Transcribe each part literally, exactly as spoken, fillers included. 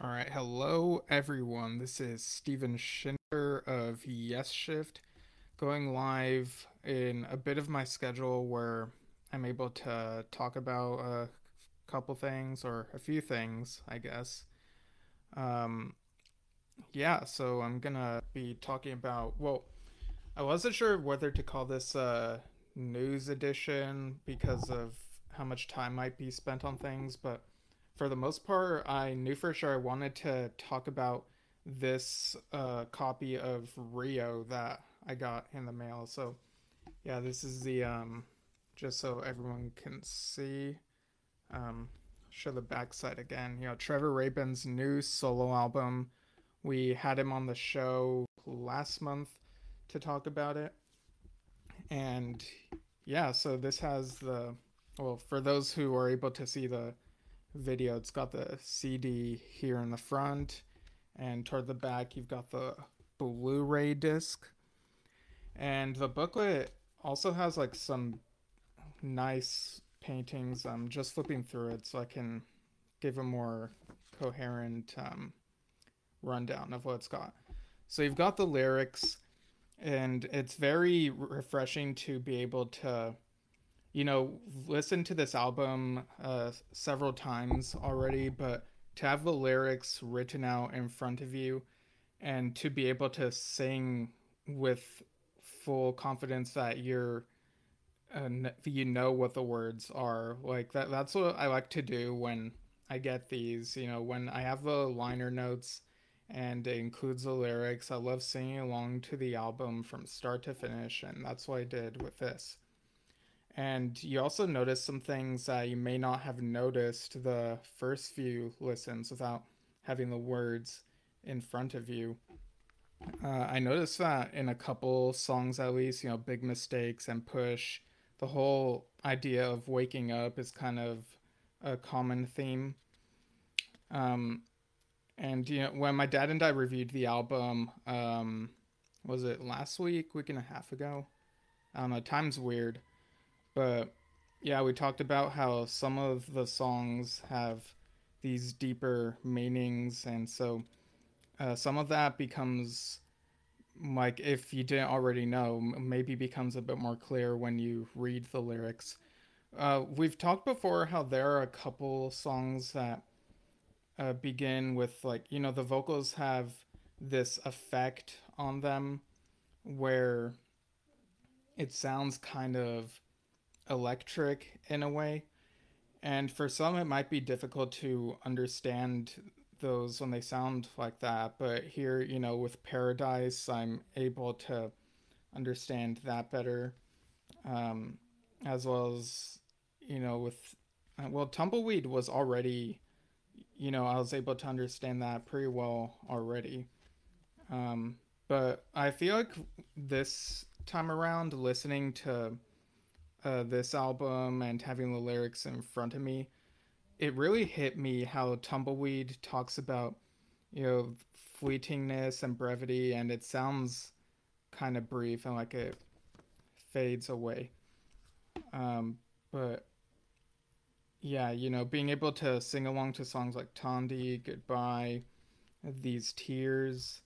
All right. Hello, everyone. This is Steven Schindler of Yes Shift, going live in a bit of my schedule where I'm able to talk about a couple things or a few things, I guess. Um, yeah, so I'm going to be talking about, well, I wasn't sure whether to call this a news edition because of how much time might be spent on things, but for the most part, I knew for sure I wanted to talk about this uh, copy of Rio that I got in the mail. So yeah, this is the, um, just so everyone can see, um, show the backside again, you know, Trevor Rabin's new solo album. We had him on the show last month to talk about it. And yeah, so this has the, well, for those who are able to see the video, it's got the C D here in the front, and toward the back you've got the Blu-ray disc. And the booklet also has like some nice paintings. I'm just flipping through it so I can give a more coherent um, rundown of what it's got. So you've got the lyrics, and it's very refreshing to be able to, you know, listen to this album uh, several times already, but to have the lyrics written out in front of you and to be able to sing with full confidence that you're, uh, you know what the words are. Like that, that's what I like to do when I get these, you know, when I have the liner notes and it includes the lyrics. I love singing along to the album from start to finish, and that's what I did with this. And you also notice some things that you may not have noticed the first few listens without having the words in front of you. Uh, I noticed that in a couple songs, at least, you know, Big Mistakes and Push, the whole idea of waking up is kind of a common theme. Um, and, you know, when my dad and I reviewed the album, um, was it last week, week and a half ago? I don't know, time's weird. But yeah, we talked about how some of the songs have these deeper meanings. And so uh, some of that becomes, like, if you didn't already know, maybe becomes a bit more clear when you read the lyrics. Uh, we've talked before how there are a couple songs that uh, begin with, like, you know, the vocals have this effect on them where it sounds kind of electric in a way, and for some it might be difficult to understand those when they sound like that, but here, you know, with Paradise I'm able to understand that better, um as well as, you know, with uh, well Tumbleweed was already, you know, I was able to understand that pretty well already, um but I feel like this time around, listening to Uh, this album and having the lyrics in front of me, it really hit me how Tumbleweed talks about, you know, fleetingness and brevity, and it sounds kind of brief and like it fades away. Um, but yeah, you know, being able to sing along to songs like Tandy, Goodbye, These Tears,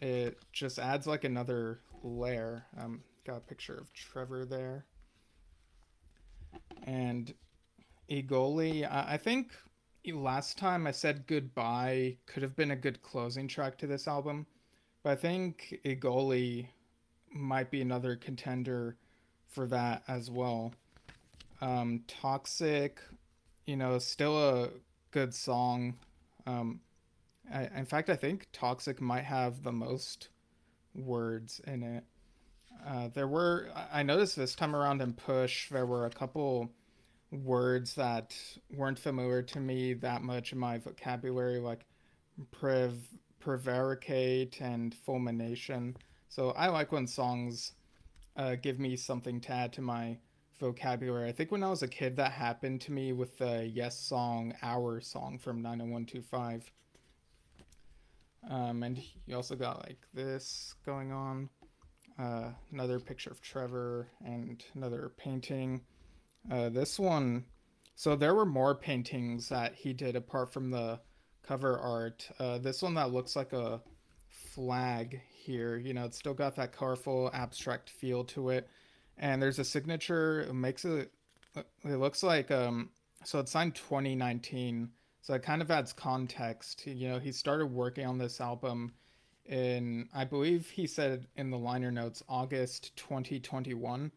it just adds like another layer. Um, got a picture of Trevor there. And Egoli, I think last time I said Goodbye could have been a good closing track to this album, but I think Egoli might be another contender for that as well. Um, Toxic, you know, still a good song. Um, I, in fact, I think Toxic might have the most words in it. Uh, there were, I noticed this time around in Push, there were a couple words that weren't familiar to me that much in my vocabulary, like prev, prevaricate and fulmination. So I like when songs uh, give me something to add to my vocabulary. I think when I was a kid that happened to me with the Yes song, Our Song from nine oh one two five. Um, and you also got like this going on. Uh, another picture of Trevor and another painting. Uh, this one, so there were more paintings that he did apart from the cover art. Uh, this one that looks like a flag here, you know, it's still got that colorful abstract feel to it. And there's a signature, it makes it, it looks like, um, so it's signed twenty nineteen. So it kind of adds context. You know, he started working on this album in, I believe he said in the liner notes, August twenty twenty-one.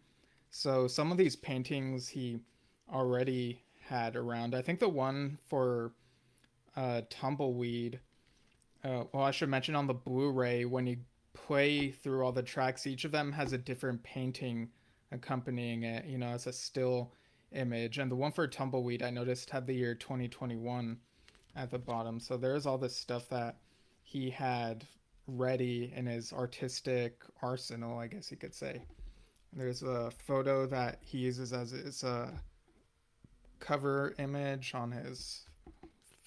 So some of these paintings he already had around. I think the one for uh, Tumbleweed, uh, well, I should mention on the Blu-ray, when you play through all the tracks, each of them has a different painting accompanying it, you know, as a still image. And the one for Tumbleweed, I noticed, had the year twenty twenty-one at the bottom. So there's all this stuff that he had ready in his artistic arsenal, I guess you could say. There's a photo that he uses as it's a cover image on his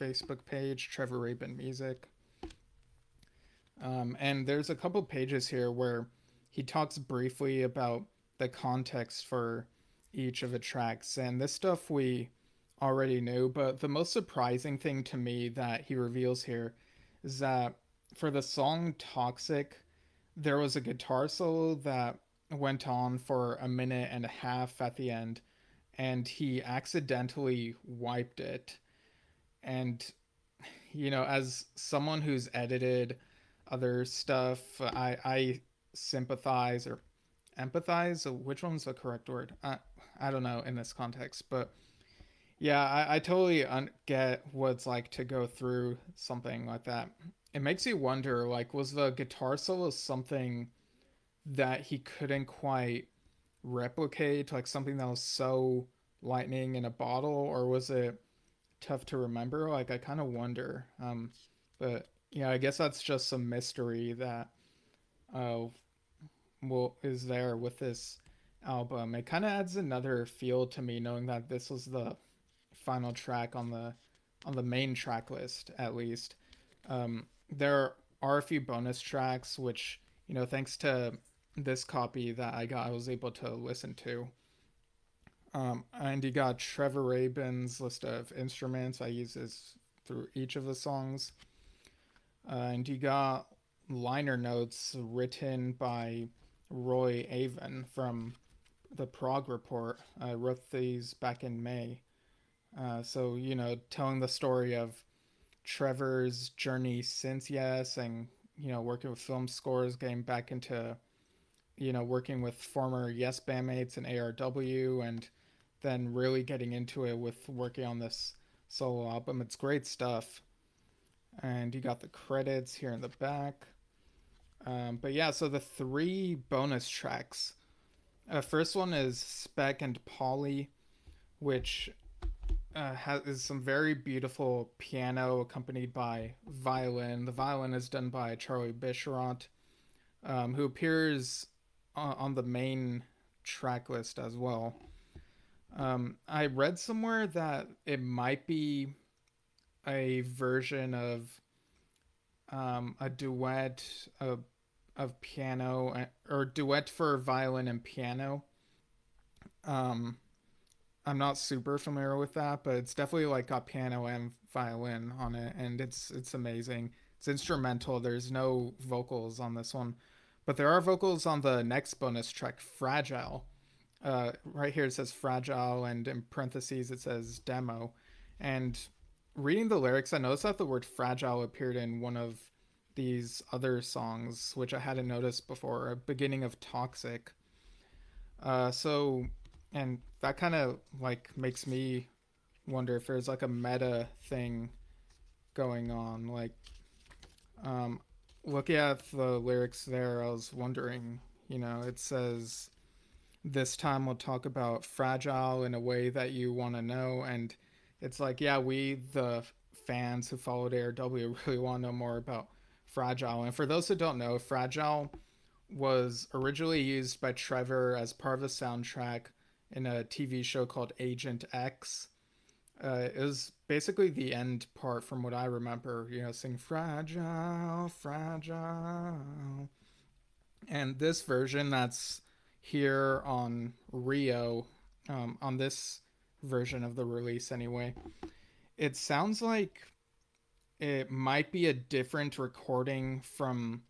Facebook page, Trevor Rabin Music. Um, and there's a couple pages here where he talks briefly about the context for each of the tracks, and this stuff we already knew, but the most surprising thing to me that he reveals here is that for the song Toxic, there was a guitar solo that went on for a minute and a half at the end, and he accidentally wiped it. And, you know, as someone who's edited other stuff, I, I sympathize or empathize. Which one's the correct word? I, I don't know in this context, but yeah, I, I totally un- get what it's like to go through something like that. It makes you wonder, like, was the guitar solo something that he couldn't quite replicate, like something that was so lightning in a bottle, or was it tough to remember? Like, I kind of wonder. Um, but yeah, I guess that's just some mystery that uh, well, is there with this album. It kind of adds another feel to me, knowing that this was the final track on the on the main track list, at least. Um, there are a few bonus tracks, which, you know, thanks to this copy that I got, I was able to listen to. Um, and you got Trevor Rabin's list of instruments I uses through each of the songs. Uh, and you got liner notes written by Roy Avon from the Prague Report. I wrote these back in May. Uh, so, you know, telling the story of Trevor's journey since Yes, and, you know, working with film scores, getting back into, you know, working with former Yes bandmates and A R W, and then really getting into it with working on this solo album. It's great stuff. And you got the credits here in the back. Um, but yeah, so the three bonus tracks. Uh, first one is Speck and Polly, which uh, has is some very beautiful piano accompanied by violin. The violin is done by Charlie Bisharat, um, who appears on, on the main track list as well. Um, I read somewhere that it might be a version of um, a duet of, of piano, or duet for violin and piano. Um, I'm not super familiar with that, but it's definitely like got piano and violin on it, and it's it's amazing. It's instrumental. There's no vocals on this one, but there are vocals on the next bonus track, Fragile. Uh, right here it says Fragile, and in parentheses it says demo. And reading the lyrics, I noticed that the word fragile appeared in one of these other songs, which I hadn't noticed before, a beginning of Toxic. Uh, so, and that kind of like makes me wonder if there's like a meta thing going on. Like, um, looking at the lyrics there, I was wondering, you know, it says, this time we'll talk about fragile in a way that you want to know. And it's like, yeah, we, the fans who followed A R W, really want to know more about Fragile. And for those who don't know, Fragile was originally used by Trevor as part of the soundtrack in a T V show called Agent X. Uh, it was basically the end part from what I remember, you know, singing Fragile, Fragile. And this version that's here on Rio, um, on this version of the release anyway, it sounds like it might be a different recording from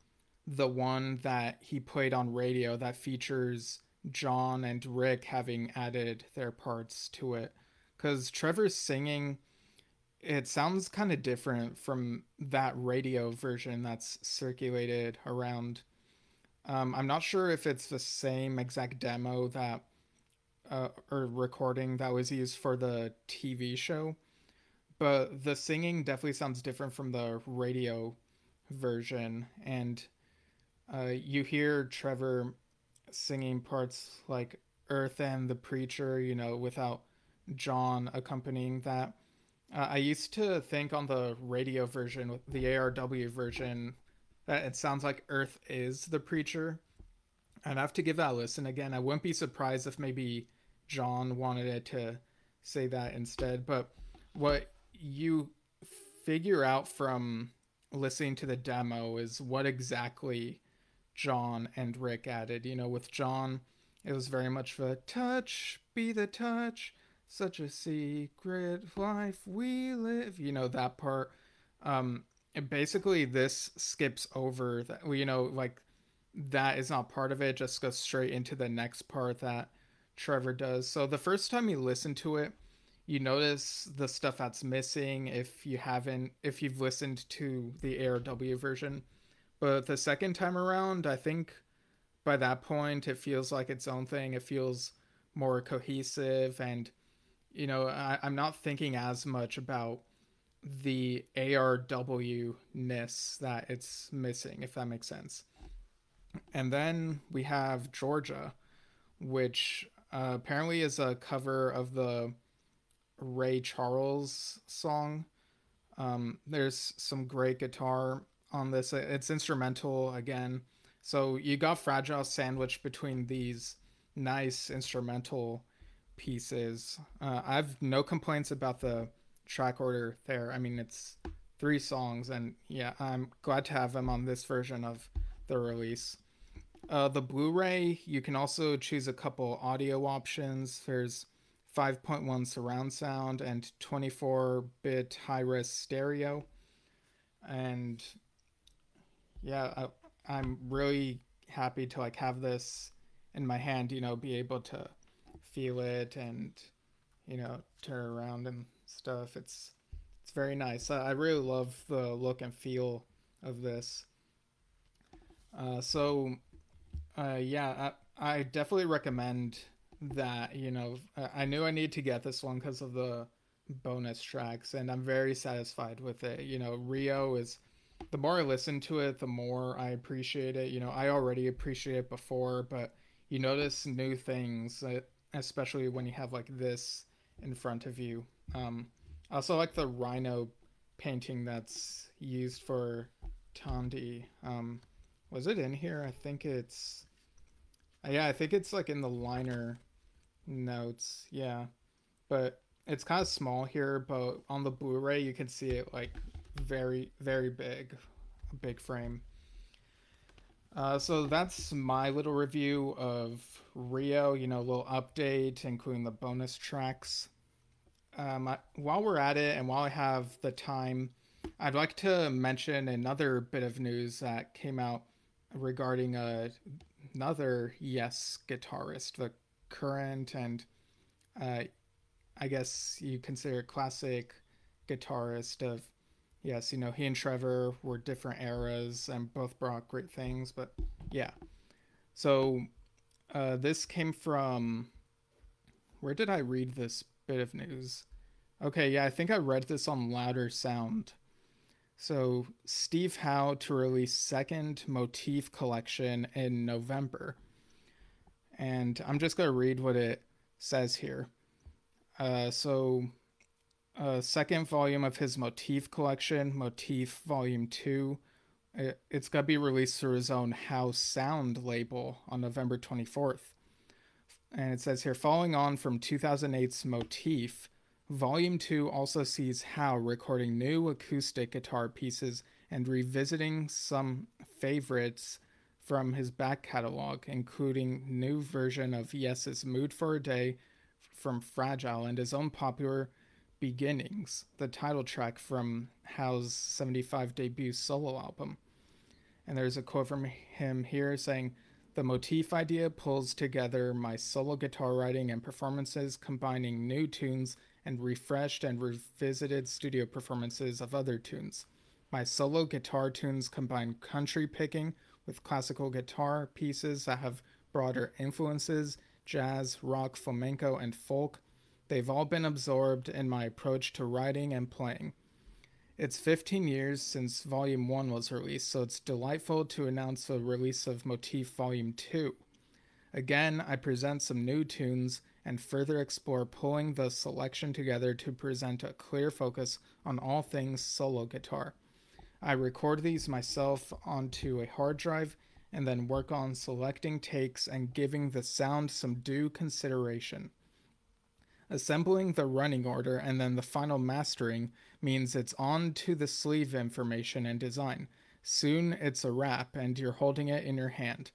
the one that he played on radio that features John and Rick having added their parts to it. Because Trevor's singing, it sounds kind of different from that radio version that's circulated around. Um, I'm not sure if it's the same exact demo that uh, or recording that was used for the T V show, but the singing definitely sounds different from the radio version. And uh, you hear Trevor singing parts like Earth and the Preacher, you know, without John accompanying that. Uh, I used to think on the radio version, the A R W version, that it sounds like Earth is the Preacher. I'd have to give that a listen again. I wouldn't be surprised if maybe John wanted it to say that instead. But what you figure out from listening to the demo is what exactly John and Rick added. You know, with John, it was very much the touch, be the touch, such a secret life we live. You know, that part. Um, And basically this skips over that, you know, like that is not part of it, just goes straight into the next part that Trevor does. So the first time you listen to it, you notice the stuff that's missing if you haven't, if you've listened to the A R W version. But the second time around, I think by that point, it feels like its own thing. It feels more cohesive. And, you know, I, I'm not thinking as much about the A R W-ness that it's missing, if that makes sense. And then we have Georgia, which uh, apparently is a cover of the Ray Charles song. Um, there's some great guitar on this. It's instrumental again. So you got Fragile sandwiched between these nice instrumental pieces. Uh, I have no complaints about the track order there. I mean, it's three songs, and yeah, I'm glad to have them on this version of the release. Uh, the Blu-ray, you can also choose a couple audio options. There's five point one surround sound and twenty-four bit high-res stereo. And yeah, I, I'm really happy to like have this in my hand, you know, be able to feel it and, you know, turn around and stuff. It's it's very nice. I really love the look and feel of this. Uh, so, uh, yeah, I, I definitely recommend that. You know, I knew I needed to get this one because of the bonus tracks, and I'm very satisfied with it. You know, Rio is, the more I listen to it, the more I appreciate it. You know, I already appreciate it before, but you notice new things, especially when you have like this in front of you. Um, I also like the rhino painting that's used for Tondi. Um, was it in here? I think it's, yeah, I think it's like in the liner notes. Yeah, but it's kind of small here, but on the Blu-ray you can see it like very, very big, big frame. Uh, so that's my little review of Rio, you know, a little update, including the bonus tracks. Um, I, while we're at it and while I have the time, I'd like to mention another bit of news that came out regarding a, another Yes guitarist, the current and uh, I guess you consider classic guitarist of Yes. You know, he and Trevor were different eras and both brought great things, but yeah. So uh, this came from, where did I read this bit of news? Okay, yeah, I think I read this on Louder Sound. So, Steve Howe to release second motif collection in November. And I'm just going to read what it says here. Uh, so, uh, second volume of his motif collection, Motif Volume two. It, it's going to be released through his own Howe Sound label on November twenty-fourth. And it says here, following on from two thousand eight's Motif, Volume two also sees Howe recording new acoustic guitar pieces and revisiting some favorites from his back catalog, including new version of Yes's Mood for a Day from Fragile and his own popular Beginnings, the title track from Howe's seventy-five debut solo album. And there's a quote from him here saying, "The motif idea pulls together my solo guitar writing and performances, combining new tunes and refreshed and revisited studio performances of other tunes. My solo guitar tunes combine country picking with classical guitar pieces that have broader influences, jazz, rock, flamenco, and folk. They've all been absorbed in my approach to writing and playing." It's fifteen years since Volume one was released, so it's delightful to announce the release of Motif Volume two. Again, I present some new tunes and further explore pulling the selection together to present a clear focus on all things solo guitar. I record these myself onto a hard drive and then work on selecting takes and giving the sound some due consideration. Assembling the running order and then the final mastering means it's on to the sleeve information and design. Soon it's a wrap and you're holding it in your hand.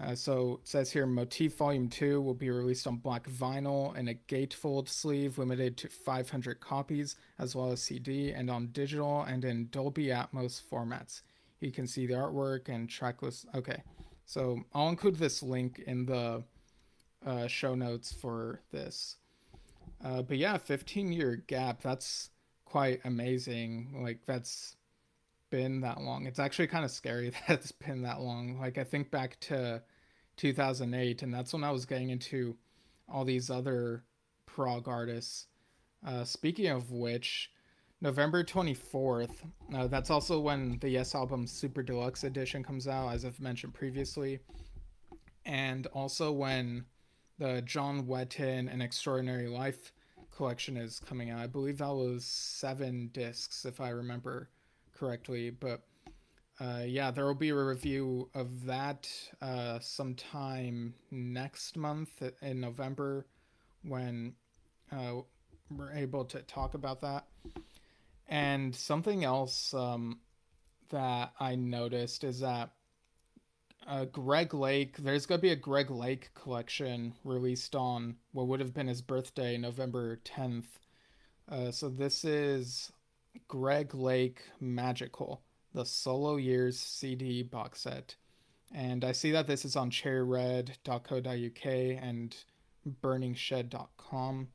Uh, so it says here, Motif Volume two will be released on black vinyl in a gatefold sleeve limited to five hundred copies as well as C D, and on digital and in Dolby Atmos formats. You can see the artwork and track list. Okay, so I'll include this link in the Uh, show notes for this. Uh, but yeah, fifteen year gap, that's quite amazing. Like, that's been that long. It's actually kind of scary that it's been that long. Like, I think back to two thousand eight, and that's when I was getting into all these other prog artists. Uh, speaking of which, November twenty-fourth, uh, that's also when the Yes album Super Deluxe Edition comes out, as I've mentioned previously. And also when the John Wetton An Extraordinary Life collection is coming out. I believe that was seven discs, if I remember correctly. But uh, yeah, there will be a review of that uh, sometime next month in November when uh, we're able to talk about that. And something else um, that I noticed is that Uh, Greg Lake, there's going to be a Greg Lake collection released on what would have been his birthday, November tenth. Uh, so this is Greg Lake Magical, the Solo Years C D box set. And I see that this is on cherry red dot co dot u k and burning shed dot com.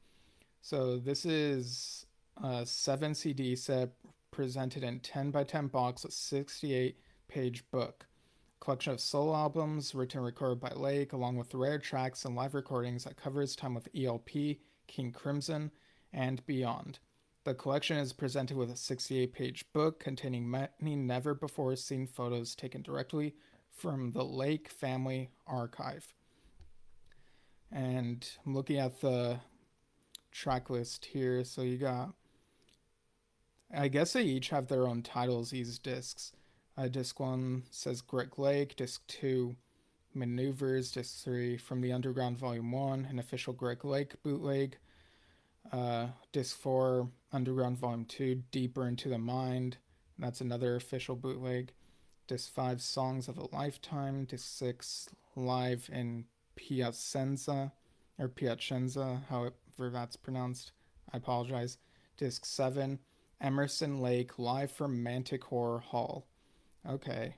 So this is a seven C D set presented in ten by ten box with sixty-eight page book. Collection of solo albums written and recorded by Lake, along with rare tracks and live recordings that cover his time with E L P, King Crimson, and beyond. The collection is presented with a sixty-eight page book containing many never-before-seen photos taken directly from the Lake Family Archive. And I'm looking at the track list here, so you got... I guess they each have their own titles, these discs. Uh, disc one says Greg Lake, disc two Maneuvers, disc three From the Underground Volume one, an official Greg Lake bootleg, uh, disc four Underground Volume two, Deeper into the Mind, that's another official bootleg, disc five Songs of a Lifetime, disc six Live in Piacenza, or Piacenza, however that's pronounced, I apologize, disc seven Emerson Lake, Live from Manticore Hall. Okay,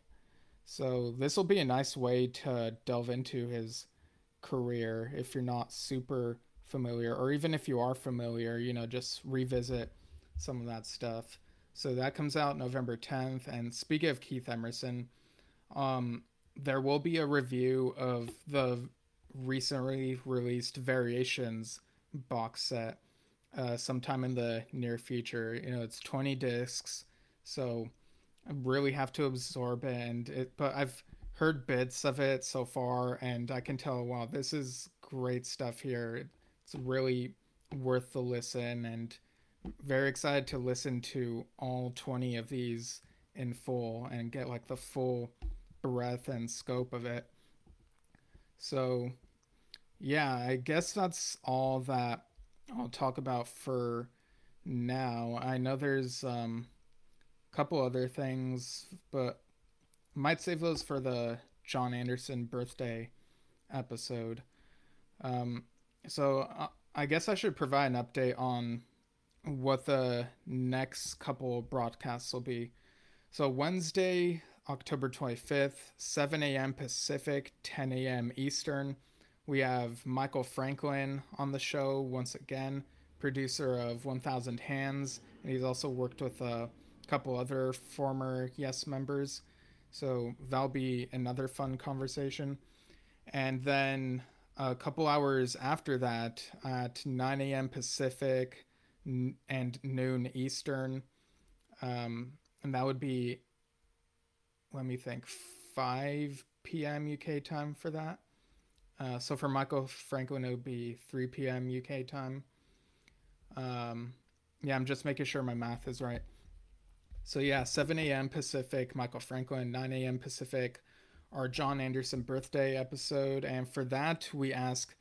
so this will be a nice way to delve into his career if you're not super familiar, or even if you are familiar, you know, just revisit some of that stuff. So that comes out November tenth, and speaking of Keith Emerson, um, there will be a review of the recently released Variations box set uh, sometime in the near future. You know, it's twenty discs, so... I really have to absorb it, and it, but I've heard bits of it so far, and I can tell, wow, this is great stuff here. It's really worth the listen, and very excited to listen to all twenty of these in full and get like the full breadth and scope of it. So yeah, I guess that's all that I'll talk about for now. I know there's um couple other things, but might save those for the John Anderson birthday episode. Um, so I, I guess I should provide an update on what the next couple broadcasts will be. So Wednesday, October twenty-fifth, seven a.m. Pacific, ten a.m. Eastern, we have Michael Franklin on the show once again, producer of one thousand Hands, and he's also worked with a couple other former Yes members, so that'll be another fun conversation. And then a couple hours after that, at nine a.m. Pacific and noon Eastern, um, and that would be, let me think, five p.m. U K time for that. Uh, so for Michael Franklin, it would be three p.m. U K time. Um, yeah, I'm just making sure my math is right. So yeah, seven a.m. Pacific, Michael Franklin, nine a.m. Pacific, our John Anderson birthday episode. And for that, we ask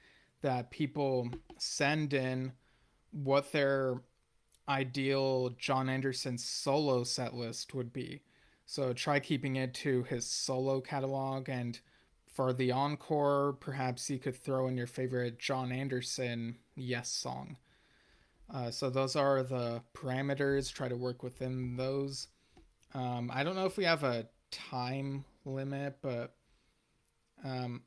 that people send in what their ideal John Anderson solo set list would be. So try keeping it to his solo catalog, and for the encore, perhaps you could throw in your favorite John Anderson Yes song. Uh, so those are the parameters. Try to work within those. Um, I don't know if we have a time limit, but um,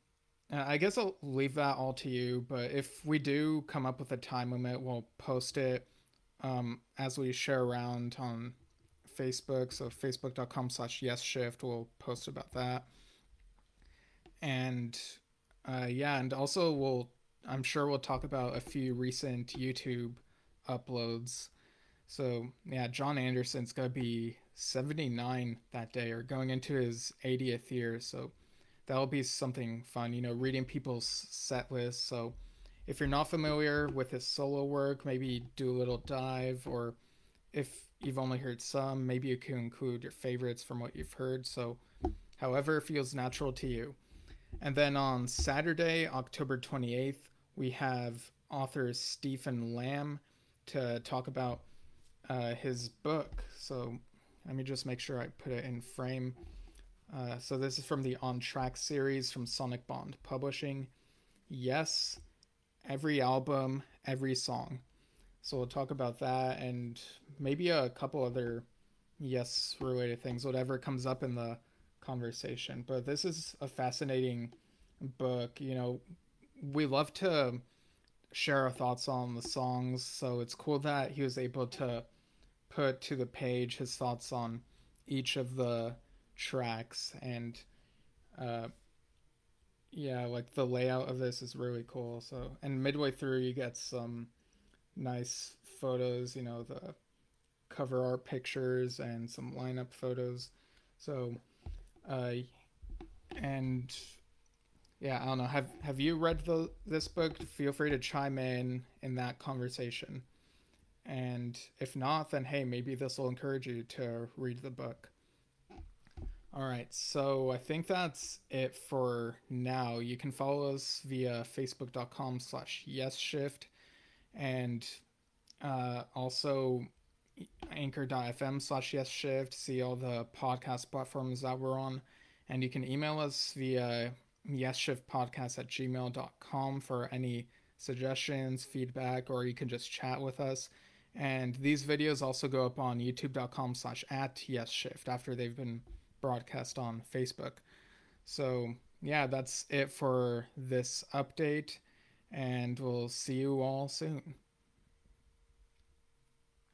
I guess I'll leave that all to you. But if we do come up with a time limit, we'll post it um, as we share around on Facebook. So facebook dot com slash yes shift, we'll post about that. And uh, yeah, and also we'll, I'm sure we'll talk about a few recent YouTube uploads. So yeah, John Anderson's gonna be seventy-nine that day, or going into his eightieth year, so that'll be something fun, you know, reading people's set lists. So if you're not familiar with his solo work, maybe do a little dive, or if you've only heard some, maybe you can include your favorites from what you've heard, so however feels natural to you. And then on Saturday, October twenty-eighth, we have author Stephen Lamb to talk about uh, his book. So let me just make sure I put it in frame. Uh, so this is from the On Track series from Sonic Bond Publishing. Yes, every album, every song. So we'll talk about that and maybe a couple other Yes-related things, whatever comes up in the conversation. But this is a fascinating book. You know, we love to share our thoughts on the songs, so it's cool that he was able to put to the page his thoughts on each of the tracks. And uh, yeah, like the layout of this is really cool. So, and midway through you get some nice photos, you know, the cover art pictures and some lineup photos. So uh and yeah, I don't know, have have you read the this book? Feel free to chime in in that conversation, and if not, then hey, maybe this will encourage you to read the book. All right, so I think that's it for now. You can follow us via facebook dot com slash yes shift, and uh also anchor dot f m slash yes shift. See all the podcast platforms that we're on, and you can email us via yes shift podcast at gmail dot com for any suggestions, feedback, or you can just chat with us. And these videos also go up on youtube dot com slash at yes shift after they've been broadcast on Facebook. So yeah, that's it for this update, and we'll see you all soon.